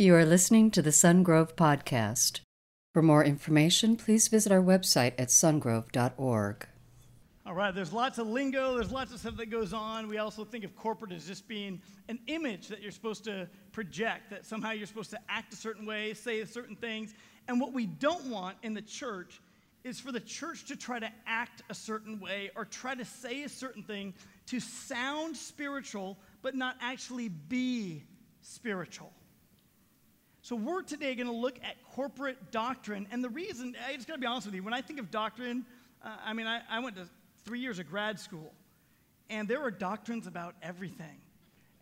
You are listening to the Sun Grove Podcast. For more information, please visit our website at sungrove.org. All right, there's lots of lingo, there's lots of stuff that goes on. We also think of corporate as just being an image that you're supposed to project, that somehow you're supposed to act a certain way, say certain things. And what we don't want in the church is for the church to try to act a certain way or try to say a certain thing to sound spiritual but not actually be spiritual. So we're today going to look at corporate doctrine, and the reason, I just got to be honest with you, when I think of doctrine, I went to 3 years of grad school, and there were doctrines about everything.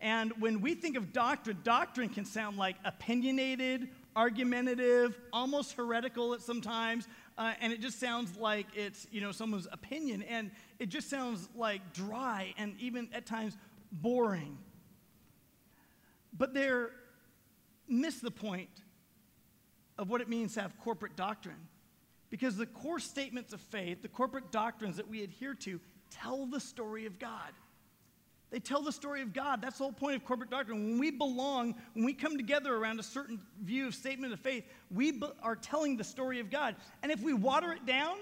And when we think of doctrine, doctrine can sound like opinionated, argumentative, almost heretical at some times, and it just sounds like it's, you know, someone's opinion, and it just sounds like dry and even at times boring. But they're miss the point of what it means to have corporate doctrine, because the core statements of faith, the corporate doctrines that we adhere to, tell the story of God. They tell the story of God. That's the whole point of corporate doctrine. When we belong, when we come together around a certain view of statement of faith, we are telling the story of God. And if we water it down,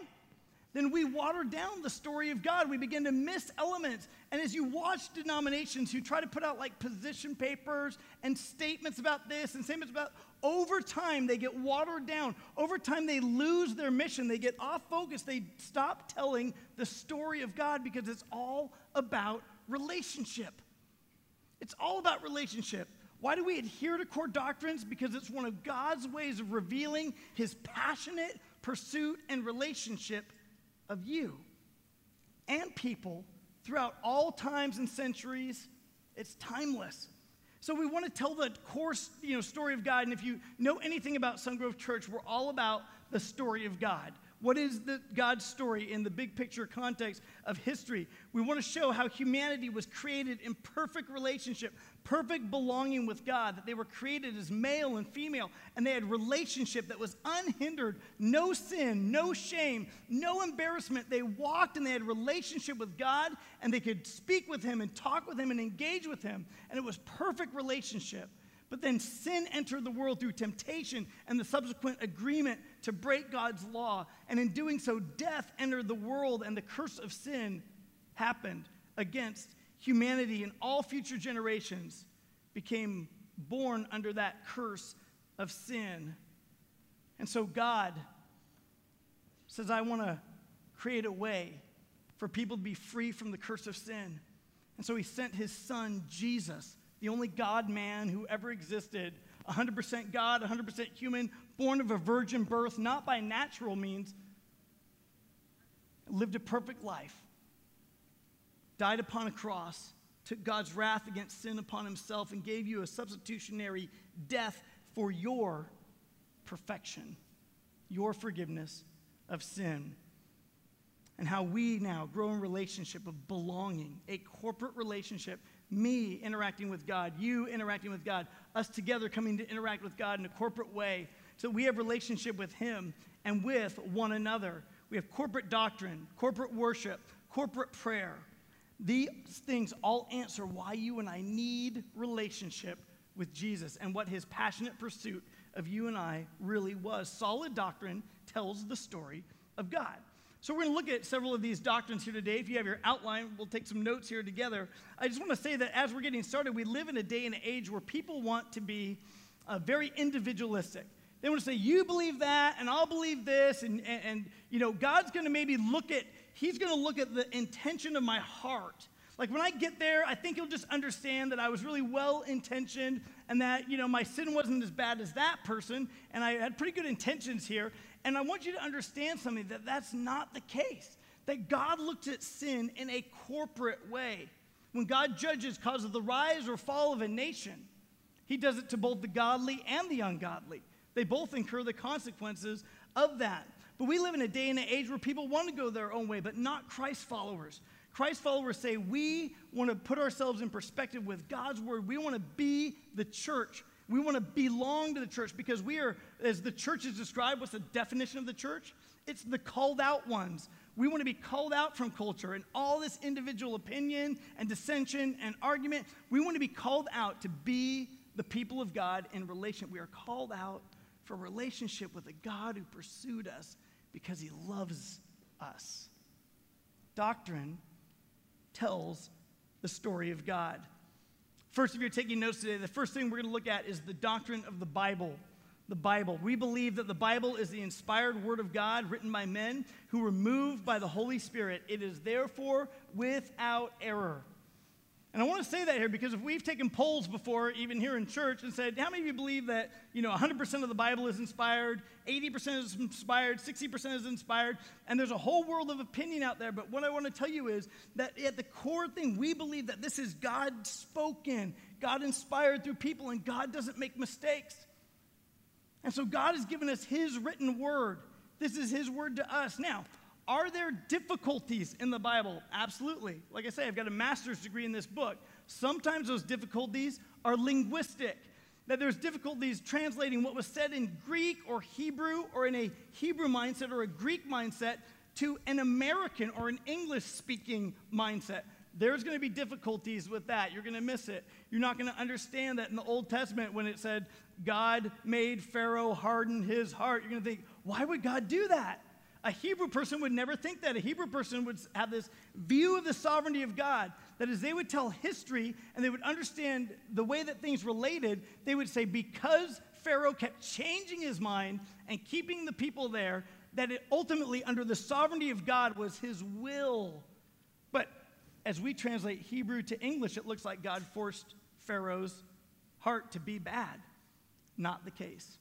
then we water down the story of God. We begin to miss elements. And as you watch denominations who try to put out like position papers and statements about this and statements about, over time they get watered down. Over time they lose their mission. They get off focus. They stop telling the story of God because it's all about relationship. It's all about relationship. Why do we adhere to core doctrines? Because it's one of God's ways of revealing his passionate pursuit and relationship of you and people throughout all times and centuries. It's timeless. So we want to tell the core, story of God. And if you know anything about Sun Grove Church, we're all about the story of God. What is God's story in the big picture context of history? We want to show how humanity was created in perfect relationship, perfect belonging with God, that they were created as male and female, and they had relationship that was unhindered, no sin, no shame, no embarrassment. They walked and they had relationship with God, and they could speak with him and talk with him and engage with him, and it was perfect relationship. But then sin entered the world through temptation and the subsequent agreement to break God's law. And in doing so, death entered the world, and the curse of sin happened against humanity, and all future generations became born under that curse of sin. And so God says, I want to create a way for people to be free from the curse of sin. And so he sent his son, Jesus, the only God-man who ever existed, 100% God, 100% human, born of a virgin birth, not by natural means, lived a perfect life, died upon a cross, took God's wrath against sin upon himself, and gave you a substitutionary death for your perfection, your forgiveness of sin. And how we now grow in relationship of belonging, a corporate relationship, me interacting with God, you interacting with God, us together coming to interact with God in a corporate way, so we have relationship with him and with one another. We have corporate doctrine, corporate worship, corporate prayer. These things all answer why you and I need relationship with Jesus and what his passionate pursuit of you and I really was. Solid doctrine tells the story of God. So we're going to look at several of these doctrines here today. If you have your outline, we'll take some notes here together. I just want to say that as we're getting started, we live in a day and an age where people want to be very individualistic. They want to say, you believe that, and I'll believe this, and you know, God's going to maybe look at, he's going to look at the intention of my heart. Like when I get there, I think he'll just understand that I was really well-intentioned and that, you know, my sin wasn't as bad as that person, and I had pretty good intentions here. And I want you to understand something, that that's not the case, that God looked at sin in a corporate way. When God judges cause of the rise or fall of a nation, he does it to both the godly and the ungodly. They both incur the consequences of that. But we live in a day and an age where people want to go their own way, but not Christ followers. Christ followers say we want to put ourselves in perspective with God's word. We want to be the church. We want to belong to the church, because we are, as the church is described, what's the definition of the church? It's the called out ones. We want to be called out from culture and all this individual opinion and dissension and argument. We want to be called out to be the people of God in relation. We are called out for relationship with a God who pursued us because he loves us. Doctrine tells the story of God. First, if you're taking notes today, the first thing we're going to look at is the doctrine of the Bible. The Bible. We believe that the Bible is the inspired word of God written by men who were moved by the Holy Spirit. It is therefore without error. And I want to say that here because if we've taken polls before, even here in church, and said, how many of you believe that, 100% of the Bible is inspired, 80% is inspired, 60% is inspired, and there's a whole world of opinion out there. But what I want to tell you is that at the core thing, we believe that this is God spoken, God inspired through people, and God doesn't make mistakes. And so God has given us his written word. This is his word to us. Now, are there difficulties in the Bible? Absolutely. Like I say, I've got a master's degree in this book. Sometimes those difficulties are linguistic, that there's difficulties translating what was said in Greek or Hebrew or in a Hebrew mindset or a Greek mindset to an American or an English-speaking mindset. There's going to be difficulties with that. You're going to miss it. You're not going to understand that in the Old Testament when it said, God made Pharaoh harden his heart. You're going to think, why would God do that? A Hebrew person would never think that. A Hebrew person would have this view of the sovereignty of God, that as they would tell history and they would understand the way that things related, they would say because Pharaoh kept changing his mind and keeping the people there, that it ultimately under the sovereignty of God was his will. But as we translate Hebrew to English, it looks like God forced Pharaoh's heart to be bad. Not the case.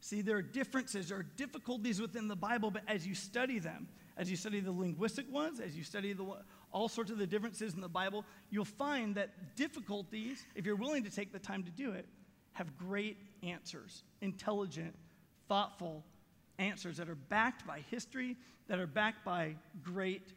See, there are differences, there are difficulties within the Bible, but as you study them, as you study the linguistic ones, as you study all sorts of the differences in the Bible, you'll find that difficulties, if you're willing to take the time to do it, have great answers, intelligent, thoughtful answers that are backed by history, that are backed by great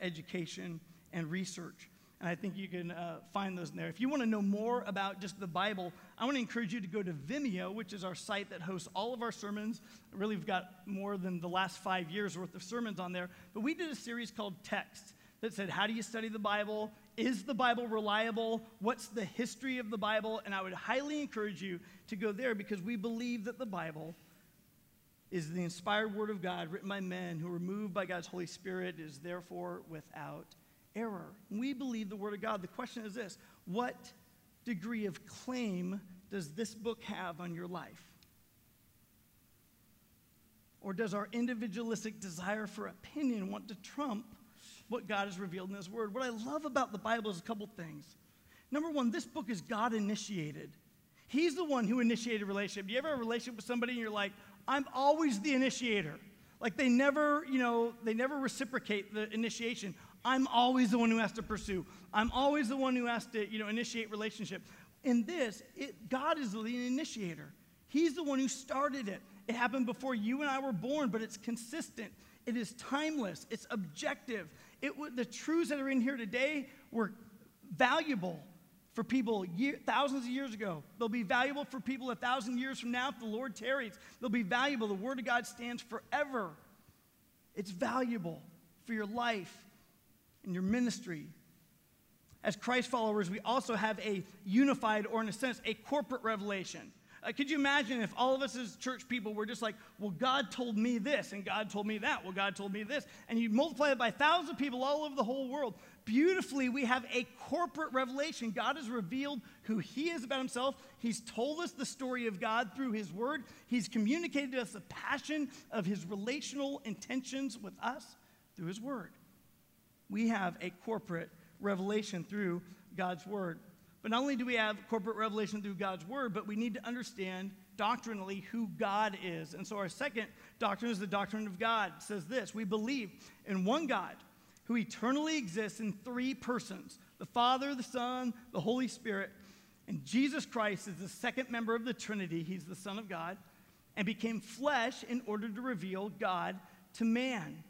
education and research. And I think you can find those in there. If you want to know more about just the Bible, I want to encourage you to go to Vimeo, which is our site that hosts all of our sermons. Really, we've got more than the last 5 years worth of sermons on there. But we did a series called Text that said, how do you study the Bible? Is the Bible reliable? What's the history of the Bible? And I would highly encourage you to go there because we believe that the Bible is the inspired word of God written by men who were moved by God's Holy Spirit, is therefore without error. We believe the word of God. The question is this: what degree of claim does this book have on your life? Or does our individualistic desire for opinion want to trump what God has revealed in his word? What I love about the Bible is a couple things. Number one, this book is God-initiated. He's the one who initiated a relationship. Do you ever have a relationship with somebody and you're like, I'm always the initiator? Like they never, they never reciprocate the initiation. I'm always the one who has to pursue. I'm always the one who has to, initiate relationship. In this, God is the initiator. He's the one who started it. It happened before you and I were born, but it's consistent. It is timeless. It's objective. The truths that are in here today were valuable for people thousands of years ago. They'll be valuable for people 1,000 years from now if the Lord tarries. They'll be valuable. The Word of God stands forever. It's valuable for your life. In your ministry. As Christ followers, we also have a unified, or in a sense, a corporate revelation. Could you imagine if all of us as church people were just like, well, God told me this, and God told me that, well, God told me this, and you multiply it by thousands of people all over the whole world. Beautifully, we have a corporate revelation. God has revealed who he is about himself. He's told us the story of God through his word. He's communicated to us the passion of his relational intentions with us through his word. We have a corporate revelation through God's word. But not only do we have corporate revelation through God's word, but we need to understand doctrinally who God is. And so our second doctrine is the doctrine of God. It says this: we believe in one God who eternally exists in three persons, the Father, the Son, the Holy Spirit. And Jesus Christ is the second member of the Trinity. He's the Son of God and became flesh in order to reveal God to man.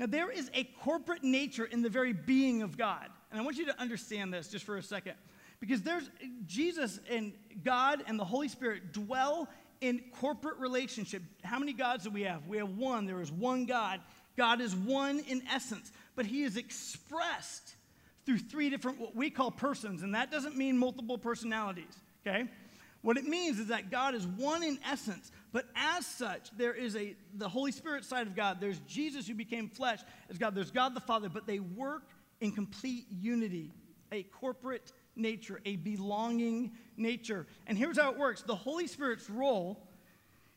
Now, there is a corporate nature in the very being of God. And I want you to understand this just for a second. Because there's Jesus and God and the Holy Spirit dwell in corporate relationship. How many gods do we have? We have one. There is one God. God is one in essence. But he is expressed through three different what we call persons. And that doesn't mean multiple personalities. okay? What it means is that God is one in essence, but as such, there is the Holy Spirit side of God. There's Jesus who became flesh as God. There's God the Father, but they work in complete unity, a corporate nature, a belonging nature. And here's how it works. The Holy Spirit's role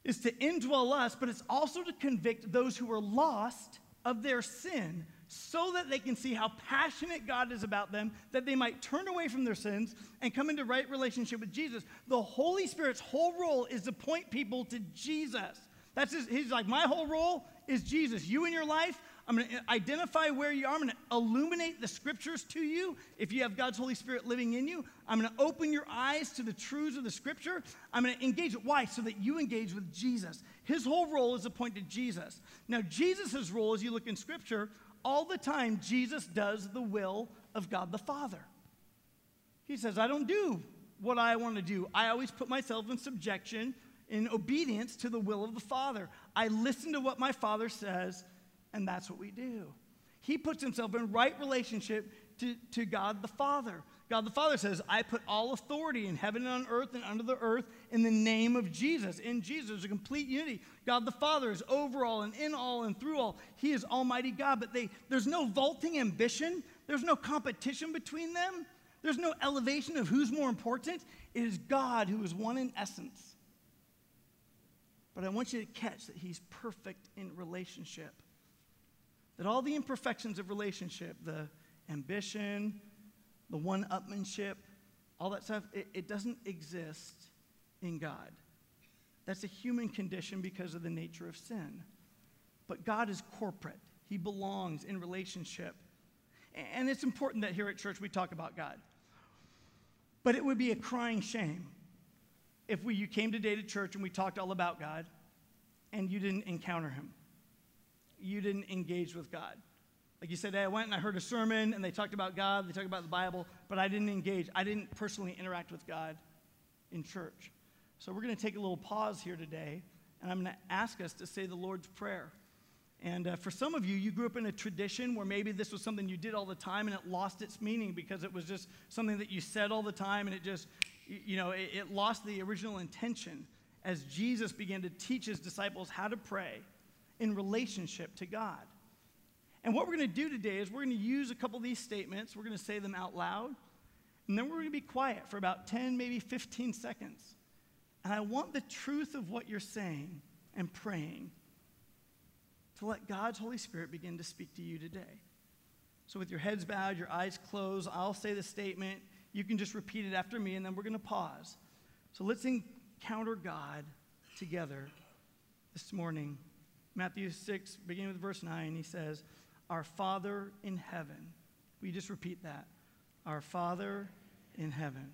is to indwell us, but it's also to convict those who are lost of their sin so that they can see how passionate God is about them, that they might turn away from their sins and come into right relationship with Jesus. The Holy Spirit's whole role is to point people to Jesus. That's he's like, my whole role is Jesus. You in your life, I'm going to identify where you are. I'm going to illuminate the scriptures to you. If you have God's Holy Spirit living in you, I'm going to open your eyes to the truths of the scripture. I'm going to engage it. Why? So that you engage with Jesus. His whole role is to point to Jesus. Now, Jesus' role, as you look in scripture, all the time, Jesus does the will of God the Father. He says, I don't do what I want to do. I always put myself in subjection, in obedience to the will of the Father. I listen to what my Father says. And that's what we do. He puts himself in right relationship to God the Father. God the Father says, I put all authority in heaven and on earth and under the earth in the name of Jesus. In Jesus, there's a complete unity. God the Father is over all and in all and through all. He is Almighty God. But there's no vaulting ambition. There's no competition between them. There's no elevation of who's more important. It is God who is one in essence. But I want you to catch that he's perfect in relationship. That all the imperfections of relationship, the ambition, the one-upmanship, all that stuff, it doesn't exist in God. That's a human condition because of the nature of sin. But God is corporate. He belongs in relationship. And it's important that here at church we talk about God. But it would be a crying shame if you came today to church and we talked all about God and you didn't encounter him. You didn't engage with God. Like you said, hey, I went and I heard a sermon and they talked about God, they talked about the Bible, but I didn't engage. I didn't personally interact with God in church. So we're going to take a little pause here today, and I'm going to ask us to say the Lord's Prayer. And for some of you, you grew up in a tradition where maybe this was something you did all the time and it lost its meaning because it was just something that you said all the time and it just, you know, it lost the original intention as Jesus began to teach his disciples how to pray in relationship to God. And what we're going to do today is we're going to use a couple of these statements. We're going to say them out loud, and then we're going to be quiet for about 10, maybe 15 seconds. And I want the truth of what you're saying and praying to let God's Holy Spirit begin to speak to you today. So with your heads bowed, your eyes closed, I'll say the statement. You can just repeat it after me, and then we're going to pause. So let's encounter God together this morning. Matthew 6, beginning with verse 9, he says, Our Father in heaven. We just repeat that. Our Father in heaven.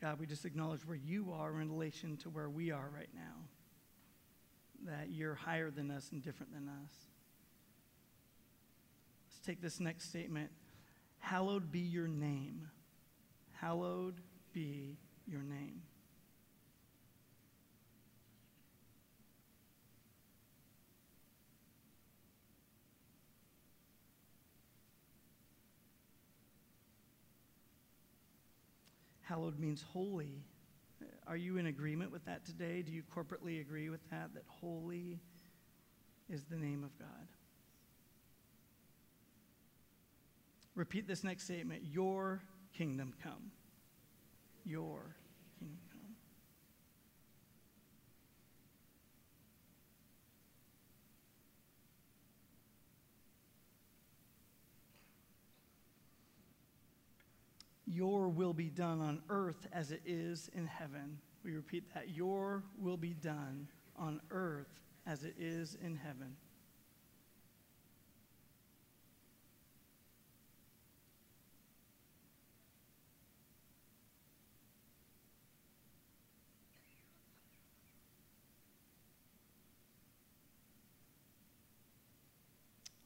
God, we just acknowledge where you are in relation to where we are right now. That you're higher than us and different than us. Let's take this next statement. Hallowed be your name. Hallowed be your name. Hallowed means holy. Are you in agreement with that today? Do you corporately agree with that? That holy is the name of God. Repeat this next statement. Your kingdom come. Your kingdom come. Your will be done on earth as it is in heaven. We repeat that. Your will be done on earth as it is in heaven.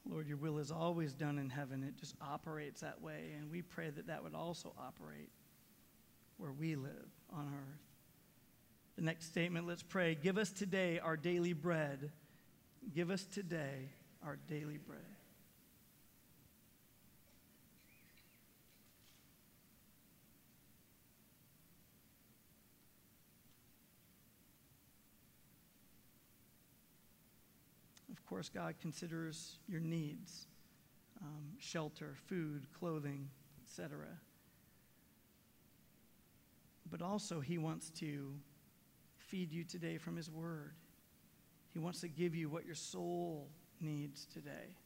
Lord, your will is always done in heaven. It just operates that way, and we pray that that would also operate where we live on earth. The next statement, let's pray. Give us today our daily bread. Give us today our daily bread. Of course, God considers your needs, shelter, food, clothing, etc. But also, he wants to feed you today from his word. He wants to give you what your soul needs today.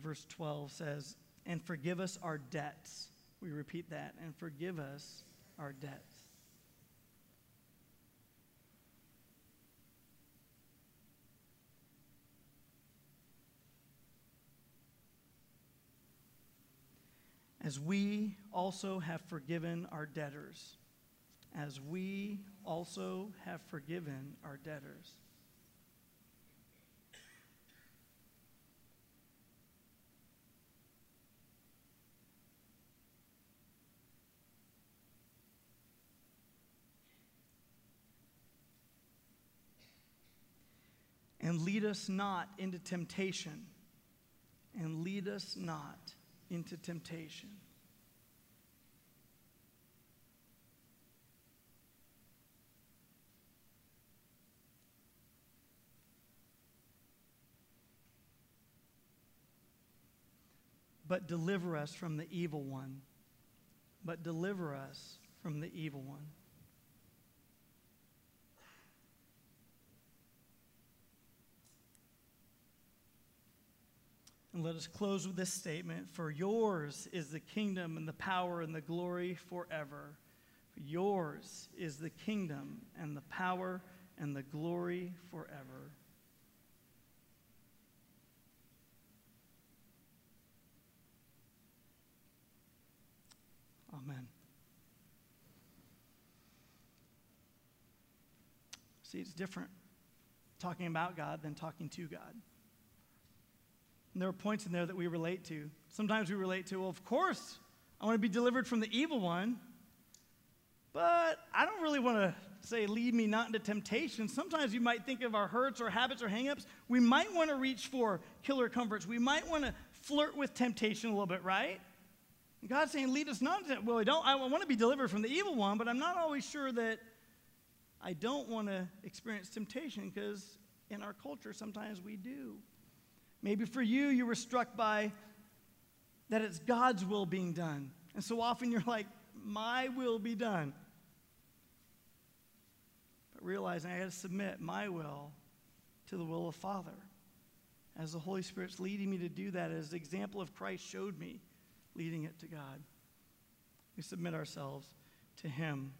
Verse 12 says, and forgive us our debts. We repeat that, and forgive us our debts. As we also have forgiven our debtors. As we also have forgiven our debtors. And lead us not into temptation. And lead us not into temptation. But deliver us from the evil one. But deliver us from the evil one. And let us close with this statement. For yours is the kingdom and the power and the glory forever. For yours is the kingdom and the power and the glory forever. Amen. See, it's different talking about God than talking to God. And there are points in there that we relate to. Sometimes we relate to, well, of course, I want to be delivered from the evil one, but I don't really want to say, lead me not into temptation. Sometimes you might think of our hurts or habits or hang-ups. We might want to reach for killer comforts. We might want to flirt with temptation a little bit, right? And God's saying, lead us not into, well, I want to be delivered from the evil one, but I'm not always sure that I don't want to experience temptation, because in our culture, sometimes we do. Maybe for you, you were struck by that it's God's will being done. And so often you're like, my will be done. But realizing I got to submit my will to the will of Father. As the Holy Spirit's leading me to do that, as the example of Christ showed me, leading it to God. We submit ourselves to him.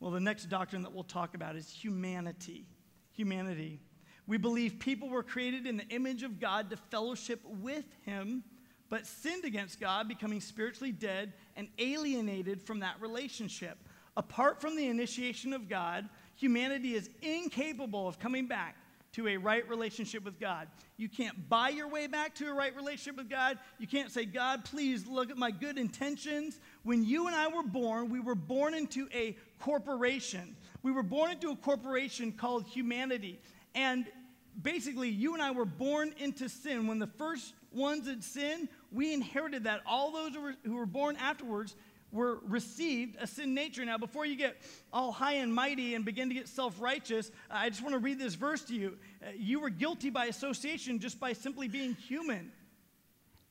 Well, the next doctrine that we'll talk about is humanity. Humanity. We believe people were created in the image of God to fellowship with him, but sinned against God, becoming spiritually dead and alienated from that relationship. Apart from the initiation of God, humanity is incapable of coming back to a right relationship with God. You can't buy your way back to a right relationship with God. You can't say, God, please look at my good intentions. When you and I were born, we were born into a corporation. We were born into a corporation called humanity. And basically, you and I were born into sin. When the first ones had sinned, we inherited that. All those who were born afterwards were received a sin nature. Now, before you get all high and mighty and begin to get self-righteous, I just want to read this verse to you. You were guilty by association just by simply being human.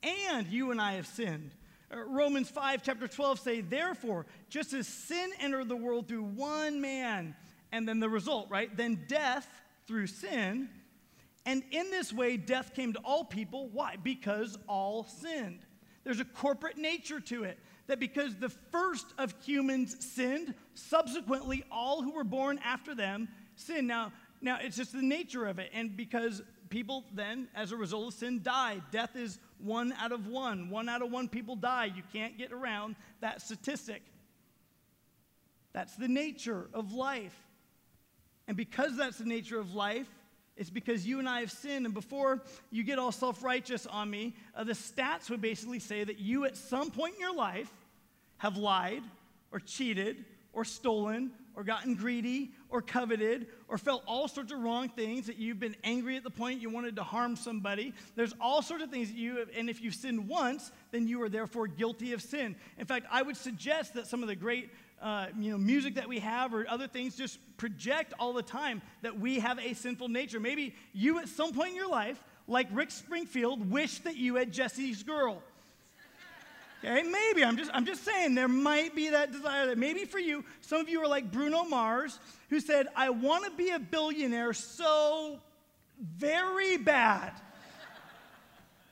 And you and I have sinned. Romans 5, chapter 12 say, therefore, just as sin entered the world through one man, and then the result, right? Then death through sin. And in this way, death came to all people. Why? Because all sinned. There's a corporate nature to it. That because the first of humans sinned, subsequently all who were born after them sinned. Now it's just the nature of it. And because people then, as a result of sin, died. Death is one out of one. One out of one people die. You can't get around that statistic. That's the nature of life. And because that's the nature of life, It's because you and I have sinned, and before you get all self-righteous on me, the stats would basically say that you at some point in your life have lied or cheated or stolen or gotten greedy or coveted or felt all sorts of wrong things, that you've been angry at the point you wanted to harm somebody. There's all sorts of things that you have, and if you've sinned once, then you are therefore guilty of sin. In fact, I would suggest that some of the great music that we have or other things just project all the time that we have a sinful nature. Maybe you at some point in your life, like Rick Springfield, wish that you had Jesse's girl. Okay, maybe, I'm just saying, there might be that desire that maybe for you, some of you are like Bruno Mars, who said, I want to be a billionaire so very bad.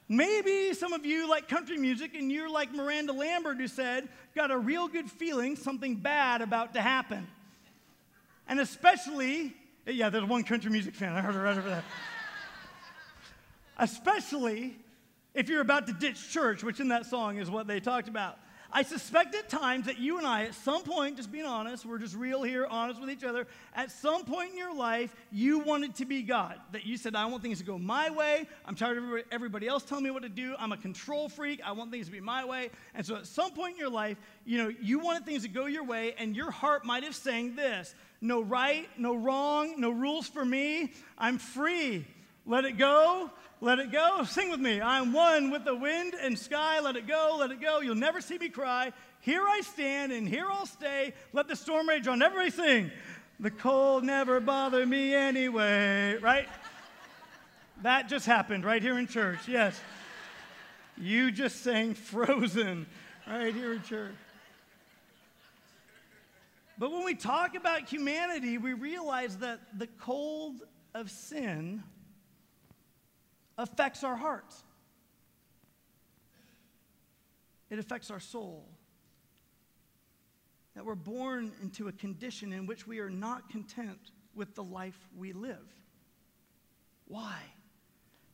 Maybe some of you like country music, and you're like Miranda Lambert, who said, got a real good feeling something bad about to happen. And especially, yeah, there's one country music fan, I heard her right over there. Especially if you're about to ditch church, which in that song is what they talked about. I suspect at times that you and I, at some point, just being honest, we're just real here, honest with each other, at some point in your life, you wanted to be God. That you said, I want things to go my way. I'm tired of everybody else telling me what to do. I'm a control freak. I want things to be my way. And so at some point in your life, you wanted things to go your way, and your heart might have sang this, no right, no wrong, no rules for me. I'm free. Let it go. Let it go. Sing with me. I am one with the wind and sky. Let it go. Let it go. You'll never see me cry. Here I stand and here I'll stay. Let the storm rage on. Everybody sing. The cold never bothered me anyway. Right? That just happened right here in church. Yes. You just sang Frozen right here in church. But when we talk about humanity, we realize that the cold of sin affects our heart. It affects our soul. That we're born into a condition in which we are not content with the life we live. Why?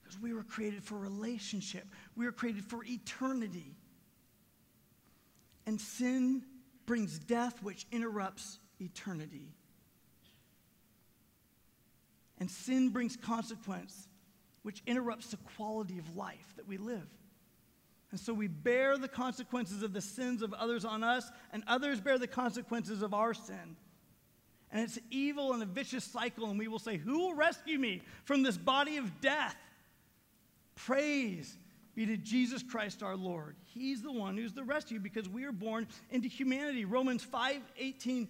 Because we were created for relationship. We were created for eternity. And sin brings death, which interrupts eternity. And sin brings consequence, which interrupts the quality of life that we live. And so we bear the consequences of the sins of others on us, and others bear the consequences of our sin. And it's evil and a vicious cycle, and we will say, who will rescue me from this body of death? Praise be to Jesus Christ our Lord. He's the one who's the rescue, because we are born into humanity. Romans 5:18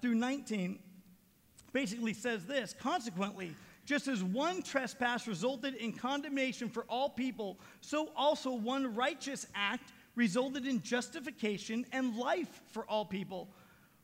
through 19 basically says this, consequently, just as one trespass resulted in condemnation for all people, so also one righteous act resulted in justification and life for all people.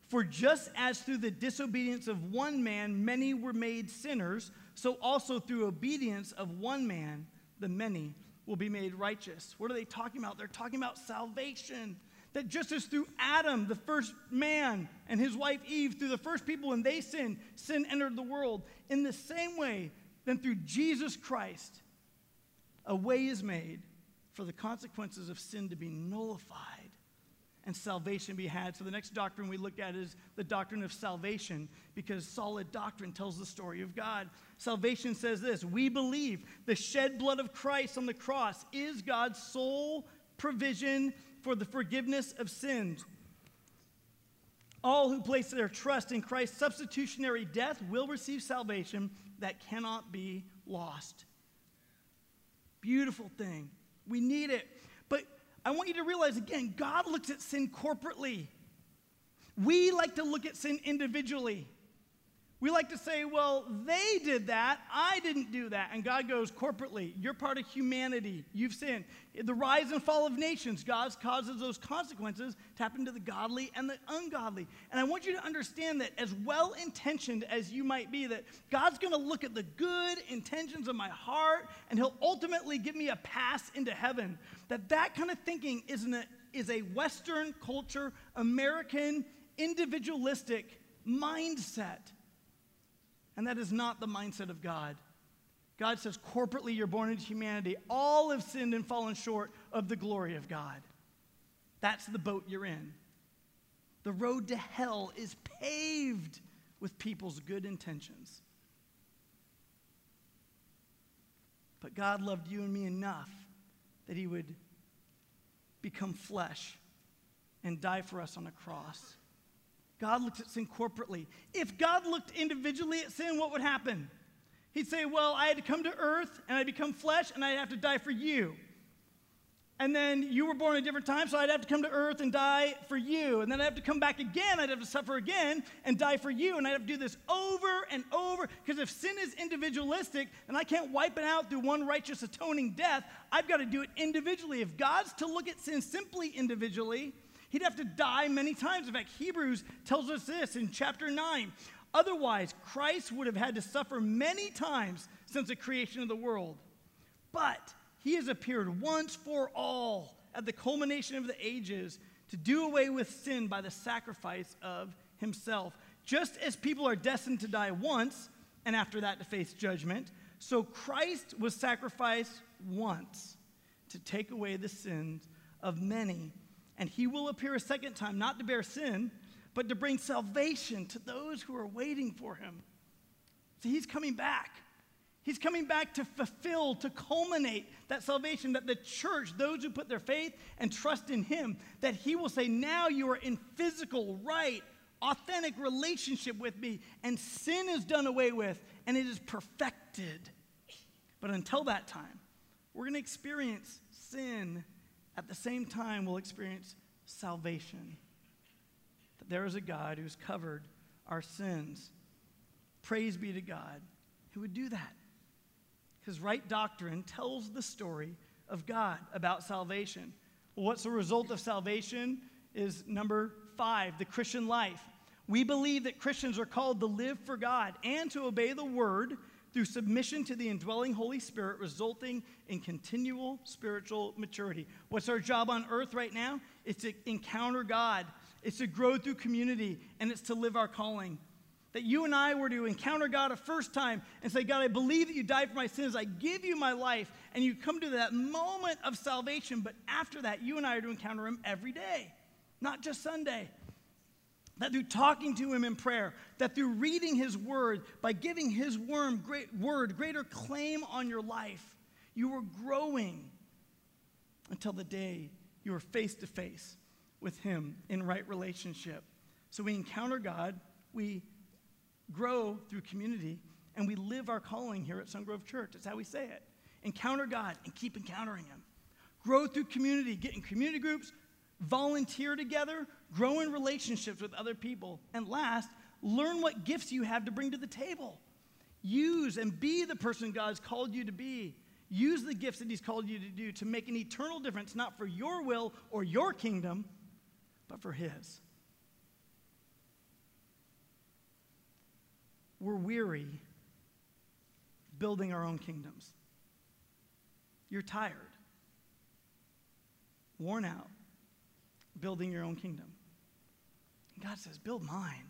For just as through the disobedience of one man many were made sinners, so also through obedience of one man the many will be made righteous. What are they talking about? They're talking about salvation. That just as through Adam, the first man, and his wife Eve, through the first people when they sinned, sin entered the world. In the same way, then through Jesus Christ, a way is made for the consequences of sin to be nullified and salvation be had. So the next doctrine we look at is the doctrine of salvation, because solid doctrine tells the story of God. Salvation says this, we believe the shed blood of Christ on the cross is God's sole provision for the forgiveness of sins. All who place their trust in Christ's substitutionary death will receive salvation that cannot be lost. Beautiful thing. We need it. But I want you to realize, again, God looks at sin corporately. We like to look at sin individually. We like to say, well, they did that, I didn't do that. And God goes, corporately, you're part of humanity, you've sinned. The rise and fall of nations, God causes those consequences to happen to the godly and the ungodly. And I want you to understand that as well-intentioned as you might be, that God's going to look at the good intentions of my heart, and he'll ultimately give me a pass into heaven. That kind of thinking is a Western culture, American, individualistic mindset. And that is not the mindset of God. God says, corporately, you're born into humanity. All have sinned and fallen short of the glory of God. That's the boat you're in. The road to hell is paved with people's good intentions. But God loved you and me enough that he would become flesh and die for us on a cross. God looks at sin corporately. If God looked individually at sin, what would happen? He'd say, well, I had to come to earth, and I'd become flesh, and I'd have to die for you. And then you were born at a different time, so I'd have to come to earth and die for you. And then I'd have to come back again. I'd have to suffer again and die for you. And I'd have to do this over and over. Because if sin is individualistic, and I can't wipe it out through one righteous atoning death, I've got to do it individually. If God's to look at sin simply individually, he'd have to die many times. In fact, Hebrews tells us this in chapter 9. Otherwise, Christ would have had to suffer many times since the creation of the world. But he has appeared once for all at the culmination of the ages to do away with sin by the sacrifice of himself. Just as people are destined to die once, and after that to face judgment, so Christ was sacrificed once to take away the sins of many. And he will appear a second time, not to bear sin, but to bring salvation to those who are waiting for him. So he's coming back. He's coming back to fulfill, to culminate that salvation, that the church, those who put their faith and trust in him, that he will say, now you are in physical, right, authentic relationship with me, and sin is done away with, and it is perfected. But until that time, we're going to experience sin. At the same time, we'll experience salvation. That there is a God who's covered our sins. Praise be to God who would do that. Because right doctrine tells the story of God about salvation. Well, what's the result of salvation is number 5, the Christian life. We believe that Christians are called to live for God and to obey the word through submission to the indwelling Holy Spirit, resulting in continual spiritual maturity. What's our job on earth right now? It's to encounter God. It's to grow through community, and it's to live our calling. That you and I were to encounter God a first time and say, God, I believe that you died for my sins. I give you my life. And you come to that moment of salvation. But after that, you and I are to encounter him every day, not just Sunday. That through talking to him in prayer, that through reading his word, by giving his word greater claim on your life, you are growing until the day you are face to face with him in right relationship. So we encounter God, we grow through community, and we live our calling here at Sun Grove Church. That's how we say it. Encounter God and keep encountering him. Grow through community, get in community groups, volunteer together, grow in relationships with other people. And last, learn what gifts you have to bring to the table. Use and be the person God's called you to be. Use the gifts that he's called you to do to make an eternal difference, not for your will or your kingdom, but for his. We're weary building our own kingdoms. You're tired, worn out, building your own kingdom. And God says, build mine,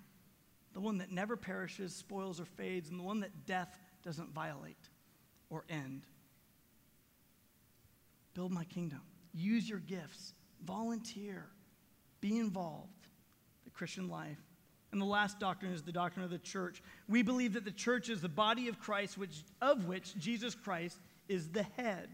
the one that never perishes, spoils, or fades, and the one that death doesn't violate or end. Build my kingdom. Use your gifts. Volunteer. Be involved. The Christian life. And the last doctrine is the doctrine of the church. We believe that the church is the body of Christ, of which Jesus Christ is the head.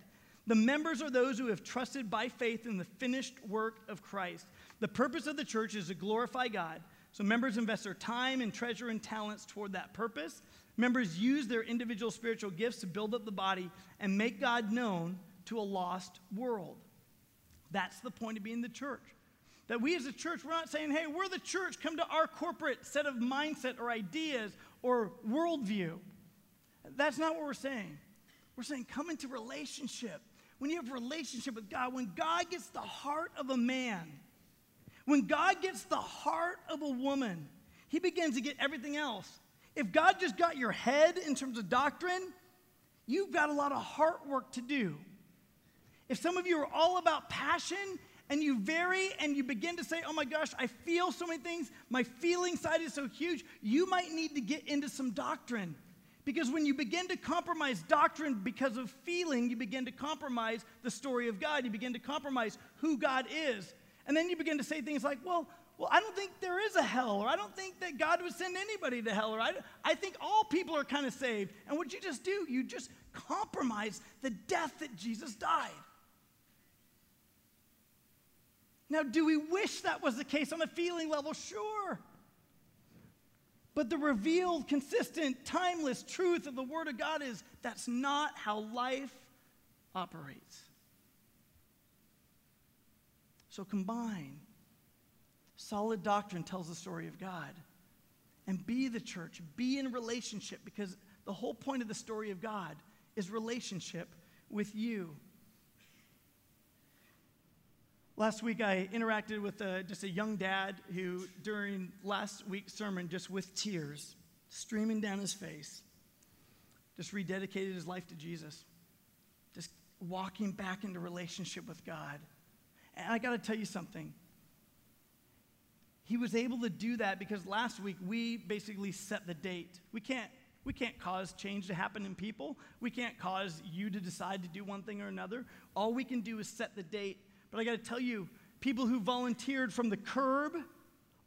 The members are those who have trusted by faith in the finished work of Christ. The purpose of the church is to glorify God. So members invest their time and treasure and talents toward that purpose. Members use their individual spiritual gifts to build up the body and make God known to a lost world. That's the point of being the church. That we as a church, we're not saying, hey, we're the church, come to our corporate set of mindset or ideas or worldview. That's not what we're saying. We're saying come into relationship. When you have relationship with God, when God gets the heart of a man, when God gets the heart of a woman, he begins to get everything else. If God just got your head in terms of doctrine, you've got a lot of heart work to do. If some of you are all about passion, and you vary and you begin to say, oh my gosh, I feel so many things. My feeling side is so huge. You might need to get into some doctrine. Because when you begin to compromise doctrine because of feeling, you begin to compromise the story of God. You begin to compromise who God is. And then you begin to say things like, well, well, I don't think there is a hell, or I don't think that God would send anybody to hell, or I think all people are kind of saved. And what you just do, you just compromise the death that Jesus died. Now, do we wish that was the case on a feeling level? Sure. But the revealed, consistent, timeless truth of the Word of God is that's not how life operates. So combine. Solid doctrine tells the story of God. And be the church. Be in relationship, because the whole point of the story of God is relationship with you. Last week, I interacted with just a young dad who, during last week's sermon, just with tears streaming down his face, just rededicated his life to Jesus, just walking back into relationship with God. And I got to tell you something. He was able to do that because last week, we basically set the date. We can't cause change to happen in people. We can't cause you to decide to do one thing or another. All we can do is set the date. But I got to tell you, people who volunteered from the curb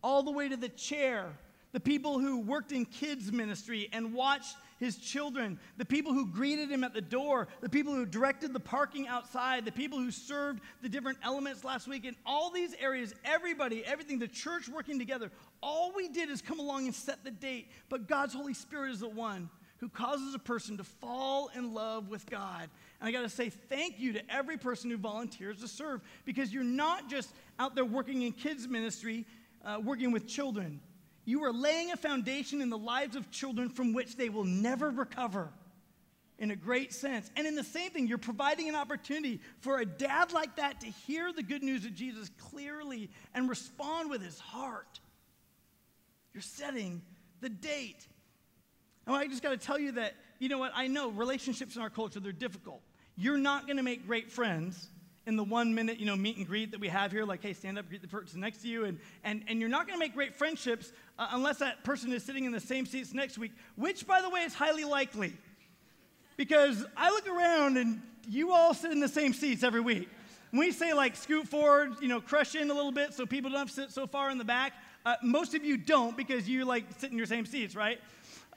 all the way to the chair, the people who worked in kids' ministry and watched his children, the people who greeted him at the door, the people who directed the parking outside, the people who served the different elements last week, in all these areas, everybody, everything, the church working together, all we did is come along and set the date. But God's Holy Spirit is the one who causes a person to fall in love with God. And I got to say thank you to every person who volunteers to serve, because you're not just out there working in kids' ministry, working with children. You are laying a foundation in the lives of children from which they will never recover in a great sense. And in the same thing, you're providing an opportunity for a dad like that to hear the good news of Jesus clearly and respond with his heart. You're setting the date. And I just got to tell you that, you know what, I know relationships in our culture, they're difficult. You're not going to make great friends in the 1 minute, you know, meet and greet that we have here, like, hey, stand up, greet the person next to you. And you're not going to make great friendships unless that person is sitting in the same seats next week, which, by the way, is highly likely. Because I look around and you all sit in the same seats every week. When we say, like, scoot forward, you know, crush in a little bit so people don't sit so far in the back, most of you don't, because you, like, sit in your same seats, right?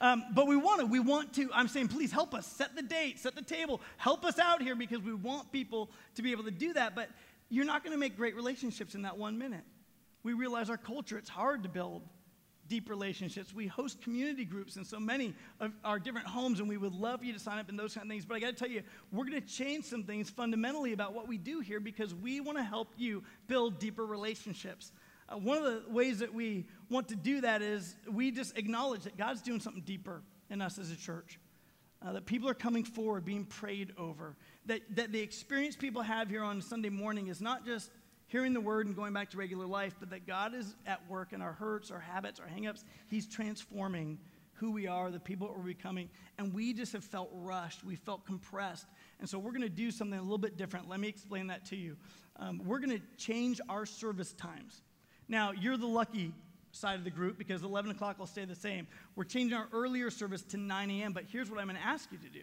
But we want to, I'm saying, please help us set the date, set the table, help us out here, because we want people to be able to do that. But you're not going to make great relationships in that 1 minute. We realize our culture, it's hard to build deep relationships. We host community groups in so many of our different homes, and we would love you to sign up in those kind of things. But I got to tell you, we're going to change some things fundamentally about what we do here, because we want to help you build deeper relationships. One of the ways that we want to do that is we just acknowledge that God's doing something deeper in us as a church, that people are coming forward, being prayed over, that the experience people have here on Sunday morning is not just hearing the word and going back to regular life, but that God is at work in our hurts, our habits, our hang-ups. He's transforming who we are, the people we're becoming, and we just have felt rushed. We felt compressed, and so we're going to do something a little bit different. Let me explain that to you. We're going to change our service times. Now, you're the lucky side of the group, because 11 o'clock will stay the same. We're changing our earlier service to 9 a.m., but here's what I'm going to ask you to do.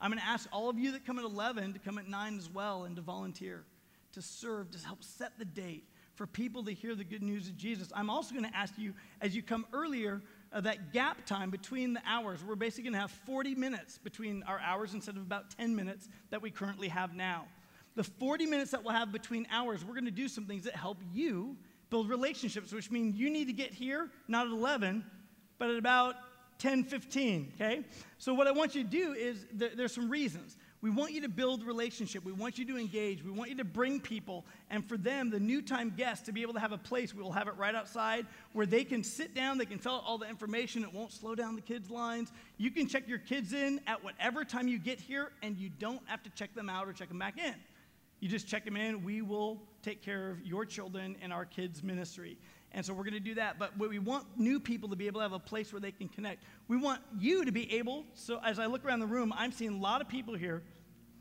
I'm going to ask all of you that come at 11 to come at 9 as well, and to volunteer, to serve, to help set the date for people to hear the good news of Jesus. I'm also going to ask you, as you come earlier, that gap time between the hours. We're basically going to have 40 minutes between our hours instead of about 10 minutes that we currently have now. The 40 minutes that we'll have between hours, we're going to do some things that help you build relationships, which means you need to get here, not at 11, but at about 10:15, okay? So what I want you to do is, there's some reasons. We want you to build relationship. We want you to engage. We want you to bring people, and for them, the new time guests, to be able to have a place. We'll have it right outside where they can sit down. They can fill out all the information. It won't slow down the kids' lines. You can check your kids in at whatever time you get here, and you don't have to check them out or check them back in. You just check them in. We will take care of your children and our kids' ministry. And so we're going to do that. But we want new people to be able to have a place where they can connect. We want you to be able, so as I look around the room, I'm seeing a lot of people here.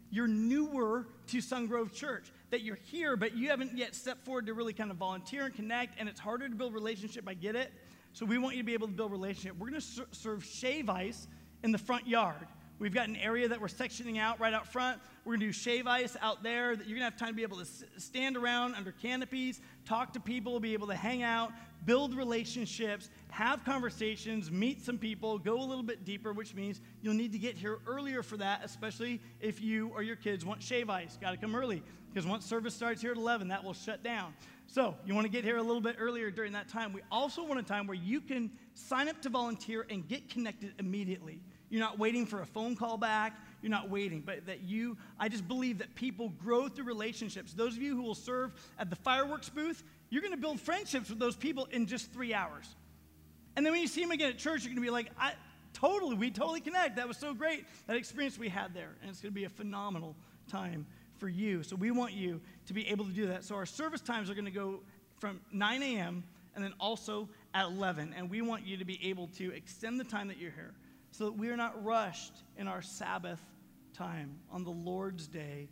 You're newer to Sun Grove Church, that you're here, but you haven't yet stepped forward to really kind of volunteer and connect, and it's harder to build relationship. I get it. So we want you to be able to build relationship. We're going to serve shave ice in the front yard. We've got an area that we're sectioning out right out front. We're going to do shave ice out there that you're going to have time to be able to stand around under canopies, talk to people, be able to hang out, build relationships, have conversations, meet some people, go a little bit deeper, which means you'll need to get here earlier for that, especially if you or your kids want shave ice. Got to come early because once service starts here at 11, that will shut down. So you want to get here a little bit earlier during that time. We also want a time where you can sign up to volunteer and get connected immediately. You're not waiting for a phone call back. You're not waiting, but that you, I just believe that people grow through relationships. Those of you who will serve at the fireworks booth, you're going to build friendships with those people in just 3 hours. And then when you see them again at church, you're going to be like, we totally connect. That was so great, that experience we had there. And it's going to be a phenomenal time for you. So we want you to be able to do that. So our service times are going to go from 9 a.m. and then also at 11. And we want you to be able to extend the time that you're here, so that we are not rushed in our Sabbath time on the Lord's day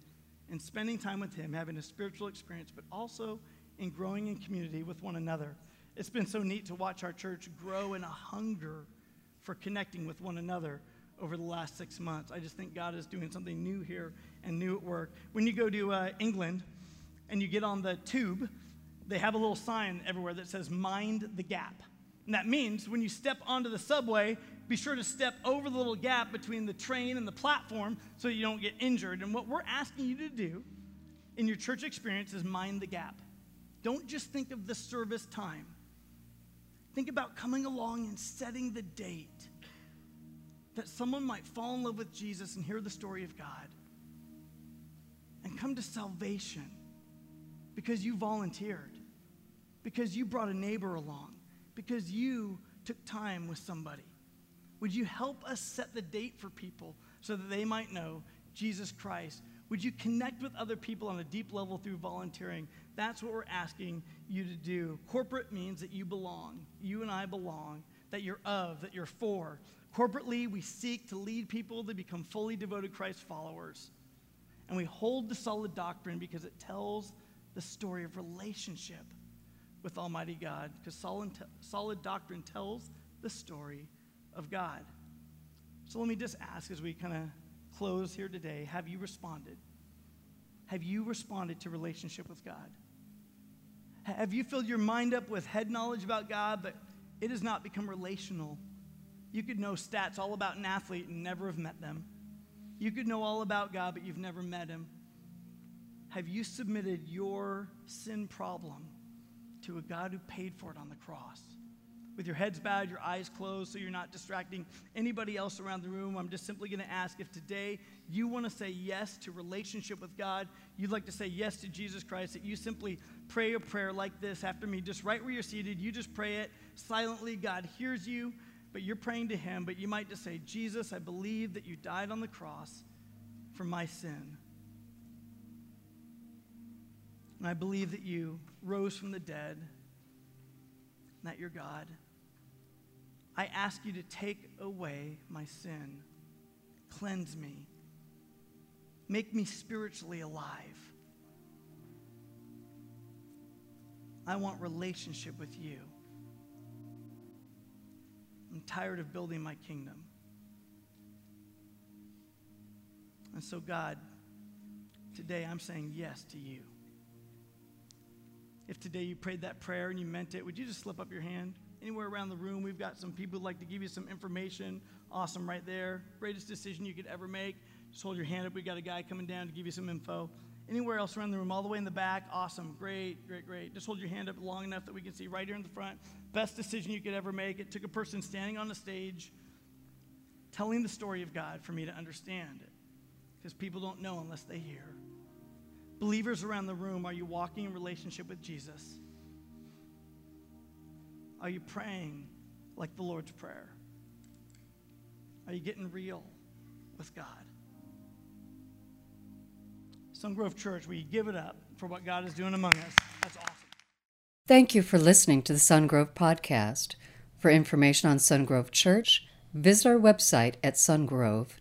and spending time with him, having a spiritual experience, but also in growing in community with one another. It's been so neat to watch our church grow in a hunger for connecting with one another over the last 6 months. I just think God is doing something new here and new at work. When you go to England and you get on the tube, they have a little sign everywhere that says, "Mind the gap." And that means when you step onto the subway, be sure to step over the little gap between the train and the platform so you don't get injured. And what we're asking you to do in your church experience is mind the gap. Don't just think of the service time. Think about coming along and setting the date that someone might fall in love with Jesus and hear the story of God and come to salvation because you volunteered, because you brought a neighbor along, because you took time with somebody. Would you help us set the date for people so that they might know Jesus Christ? Would you connect with other people on a deep level through volunteering? That's what we're asking you to do. Corporate means that you belong. You and I belong, that you're of, that you're for. Corporately, we seek to lead people to become fully devoted Christ followers. And we hold the solid doctrine because it tells the story of relationship with Almighty God, because solid doctrine tells the story of God. So let me just ask, as we kind of close here today, have you responded? Have you responded to relationship with God? Have you filled your mind up with head knowledge about God, but it has not become relational? You could know stats all about an athlete and never have met them. You could know all about God, but you've never met him. Have you submitted your sin problem to a God who paid for it on the cross? With your heads bowed, your eyes closed, so you're not distracting anybody else around the room, I'm just simply going to ask if today you want to say yes to relationship with God, you'd like to say yes to Jesus Christ, that you simply pray a prayer like this after me, just right where you're seated. You just pray it silently. God hears you, but you're praying to him. But you might just say, Jesus, I believe that you died on the cross for my sin. And I believe that you rose from the dead, and that you're God. I ask you to take away my sin. Cleanse me. Make me spiritually alive. I want relationship with you. I'm tired of building my kingdom. And so, God, today I'm saying yes to you. If today you prayed that prayer and you meant it, would you just slip up your hand? Anywhere around the room, we've got some people who'd like to give you some information. Awesome, right there. Greatest decision you could ever make. Just hold your hand up. We got a guy coming down to give you some info. Anywhere else around the room, all the way in the back. Awesome, great, great, great. Just hold your hand up long enough that we can see right here in the front. Best decision you could ever make. It took a person standing on the stage telling the story of God for me to understand it, because people don't know unless they hear. Believers around the room, are you walking in relationship with Jesus? Are you praying like the Lord's Prayer? Are you getting real with God? Sun Grove Church, will you give it up for what God is doing among us? That's awesome. Thank you for listening to the Sun Grove Podcast. For information on Sun Grove Church, visit our website at sungrove.org.